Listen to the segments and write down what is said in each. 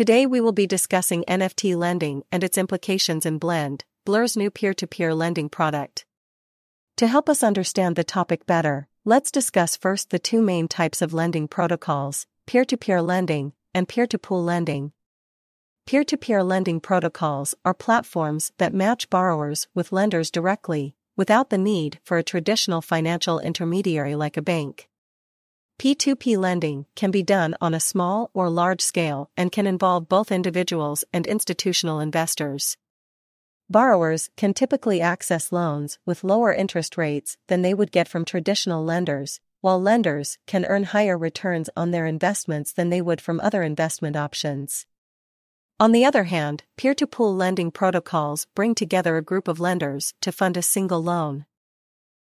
Today we will be discussing NFT lending and its implications in Blend, Blur's new peer-to-peer lending product. To help us understand the topic better, let's discuss first the two main types of lending protocols, peer-to-peer lending and peer-to-pool lending. Peer-to-peer lending protocols are platforms that match borrowers with lenders directly, without the need for a traditional financial intermediary like a bank. P2P lending can be done on a small or large scale and can involve both individuals and institutional investors. Borrowers can typically access loans with lower interest rates than they would get from traditional lenders, while lenders can earn higher returns on their investments than they would from other investment options. On the other hand, peer-to-pool lending protocols bring together a group of lenders to fund a single loan.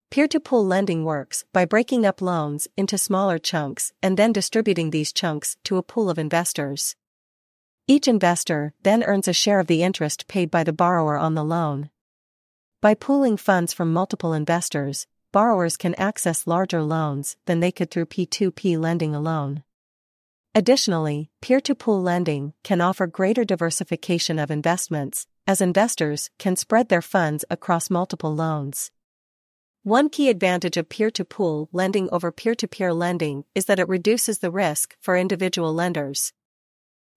Peer-to-pool lending works by breaking up loans into smaller chunks and then distributing these chunks to a pool of investors. Each investor then earns a share of the interest paid by the borrower on the loan. By pooling funds from multiple investors, borrowers can access larger loans than they could through P2P lending alone. Additionally, peer-to-pool lending can offer greater diversification of investments, as investors can spread their funds across multiple loans. One key advantage of peer-to-pool lending over peer-to-peer lending is that it reduces the risk for individual lenders.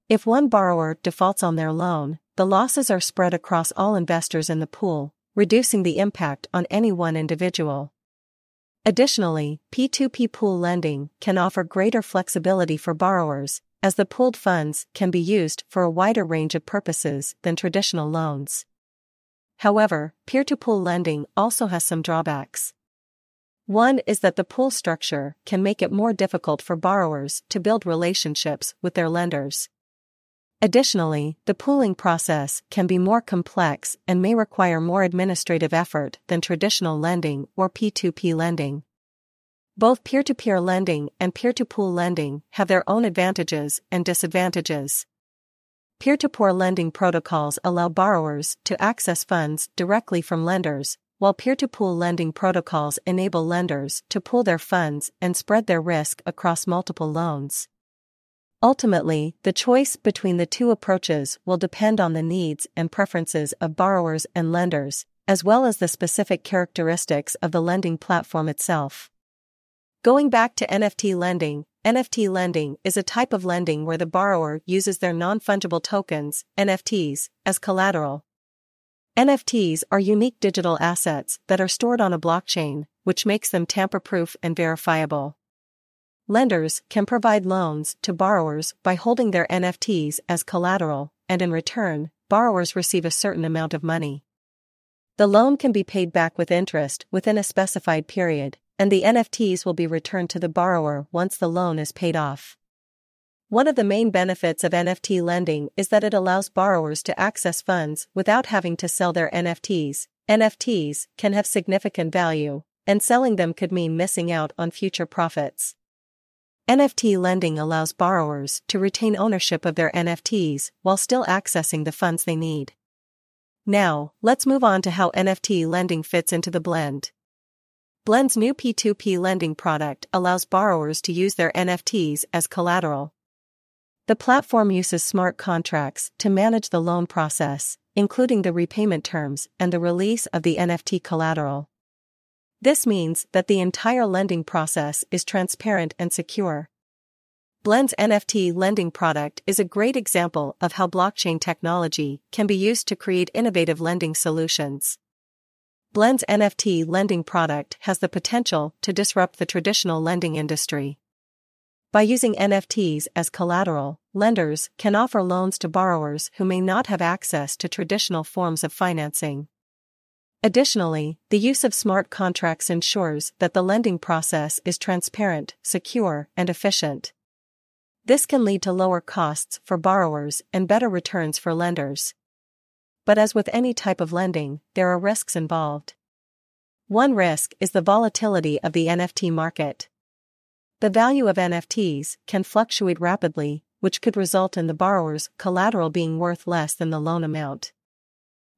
If one borrower defaults on their loan, the losses are spread across all investors in the pool, reducing the impact on any one individual. Additionally, P2P pool lending can offer greater flexibility for borrowers, as the pooled funds can be used for a wider range of purposes than traditional loans. However, peer-to-pool lending also has some drawbacks. One is that the pool structure can make it more difficult for borrowers to build relationships with their lenders. Additionally, the pooling process can be more complex and may require more administrative effort than traditional lending or P2P lending. Both peer-to-peer lending and peer-to-pool lending have their own advantages and disadvantages. Peer-to-pool lending protocols allow borrowers to access funds directly from lenders, while peer-to-pool lending protocols enable lenders to pool their funds and spread their risk across multiple loans. Ultimately, the choice between the two approaches will depend on the needs and preferences of borrowers and lenders, as well as the specific characteristics of the lending platform itself. Going back to NFT lending is a type of lending where the borrower uses their non-fungible tokens, NFTs, as collateral. NFTs are unique digital assets that are stored on a blockchain, which makes them tamper-proof and verifiable. Lenders can provide loans to borrowers by holding their NFTs as collateral, and in return, borrowers receive a certain amount of money. The loan can be paid back with interest within a specified period, and the NFTs will be returned to the borrower once the loan is paid off. One of the main benefits of NFT lending is that it allows borrowers to access funds without having to sell their NFTs. NFTs can have significant value, and selling them could mean missing out on future profits. NFT lending allows borrowers to retain ownership of their NFTs while still accessing the funds they need. Now, let's move on to how NFT lending fits into the Blend. Blend's new P2P lending product allows borrowers to use their NFTs as collateral. The platform uses smart contracts to manage the loan process, including the repayment terms and the release of the NFT collateral. This means that the entire lending process is transparent and secure. Blend's NFT lending product is a great example of how blockchain technology can be used to create innovative lending solutions. Blend's NFT lending product has the potential to disrupt the traditional lending industry. By using NFTs as collateral, lenders can offer loans to borrowers who may not have access to traditional forms of financing. Additionally, the use of smart contracts ensures that the lending process is transparent, secure, and efficient. This can lead to lower costs for borrowers and better returns for lenders. But as with any type of lending, there are risks involved. One risk is the volatility of the NFT market. The value of NFTs can fluctuate rapidly, which could result in the borrower's collateral being worth less than the loan amount.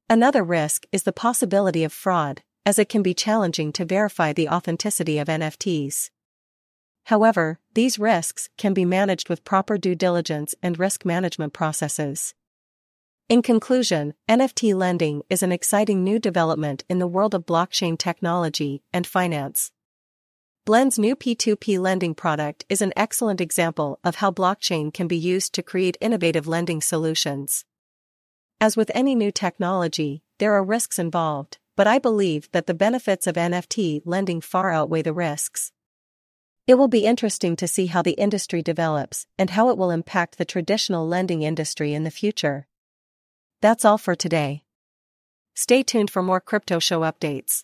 Another risk is the possibility of fraud, as it can be challenging to verify the authenticity of NFTs. However, these risks can be managed with proper due diligence and risk management processes. In conclusion, NFT lending is an exciting new development in the world of blockchain technology and finance. Blend's new P2P lending product is an excellent example of how blockchain can be used to create innovative lending solutions. As with any new technology, there are risks involved, but I believe that the benefits of NFT lending far outweigh the risks. It will be interesting to see how the industry develops and how it will impact the traditional lending industry in the future. That's all for today. Stay tuned for more Crypto Show updates.